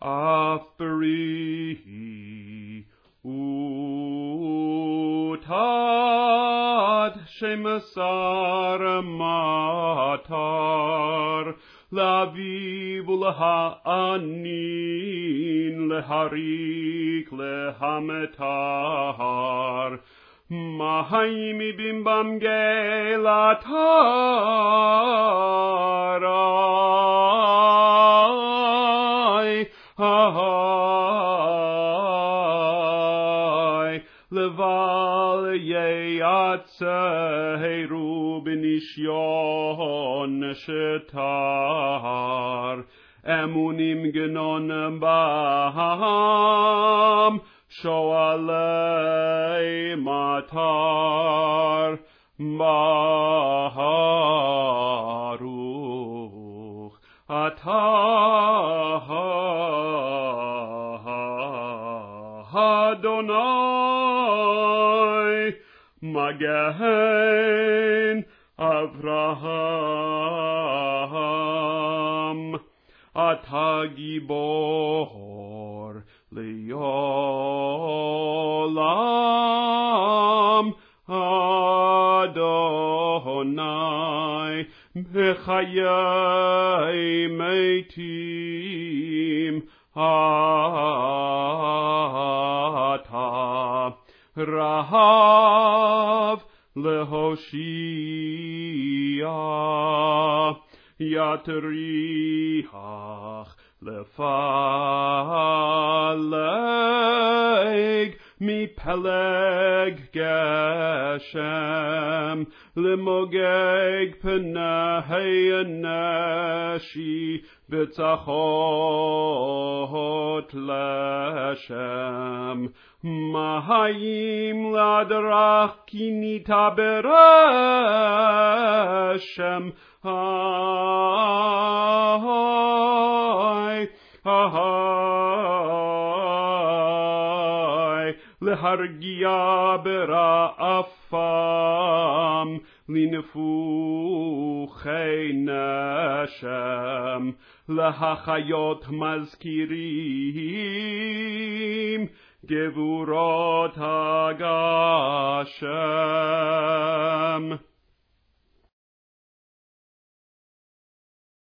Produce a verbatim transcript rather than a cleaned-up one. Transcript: Afri utad shemasar matar laviv leha'anin leharik lehametar Mahaimi bimbam gelatarai Leval ye'atzeheru b'nishyon shetar Emunim g'non b'ham Shoalei matar Baruch atah Adonai Magen Avraham Atah Gibor Leolam Adonai Bechayei Meitim Atah Rahav Lehoshia Yatriach Lefaleg mi peleg geshem limogeg penahei nashi bitzachot leshem mahayim ladrach kinita bereshem ay ay lehargia berafam linfuchei nasham lahachayot mazkirim gevurot hagashem